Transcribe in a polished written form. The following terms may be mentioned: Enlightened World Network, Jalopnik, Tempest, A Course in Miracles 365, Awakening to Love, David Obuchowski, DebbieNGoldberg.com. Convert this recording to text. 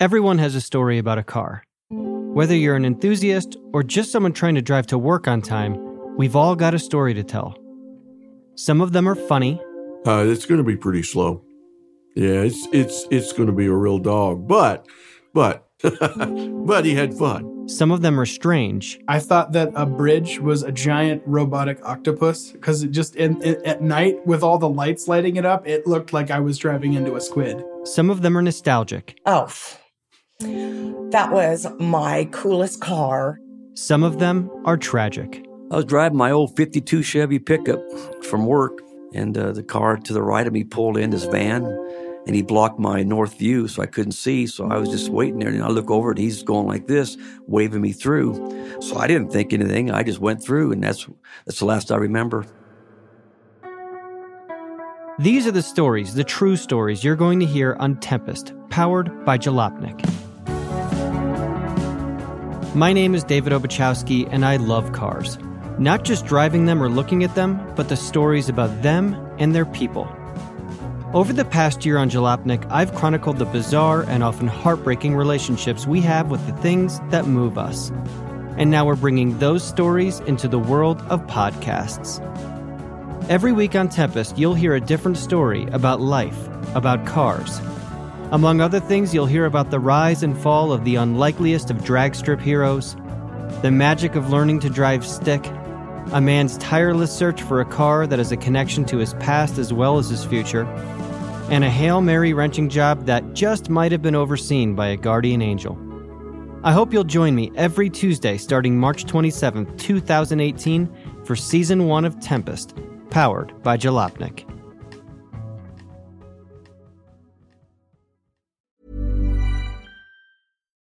Everyone has a story about a car. Whether you're an enthusiast or just someone trying to drive to work on time, we've all got a story to tell. Some of them are funny. It's going to be pretty slow. Yeah, it's going to be a real dog. But, but he had fun. Some of them are strange. I thought that a bridge was a giant robotic octopus because it just at night with all the lights lighting it up, it looked like I was driving into a squid. Some of them are nostalgic. Oh, that was my coolest car. Some of them are tragic. I was driving my old 52 Chevy pickup from work, and the car to the right of me pulled in this van, and he blocked my north view, so I couldn't see. So I was just waiting there, and I look over, and he's going like this, waving me through. So I didn't think anything. I just went through, and that's the last I remember. These are the stories, the true stories you're going to hear on Tempest, powered by Jalopnik. My name is David Obuchowski, and I love cars. Not just driving them or looking at them, but the stories about them and their people. Over the past year on Jalopnik, I've chronicled the bizarre and often heartbreaking relationships we have with the things that move us. And now we're bringing those stories into the world of podcasts. Every week on Tempest, you'll hear a different story about life, about cars. Among other things, you'll hear about the rise and fall of the unlikeliest of drag strip heroes, the magic of learning to drive stick, a man's tireless search for a car that has a connection to his past as well as his future, and a Hail Mary wrenching job that just might have been overseen by a guardian angel. I hope you'll join me every Tuesday starting March 27, 2018 for Season 1 of Tempest, powered by Jalopnik.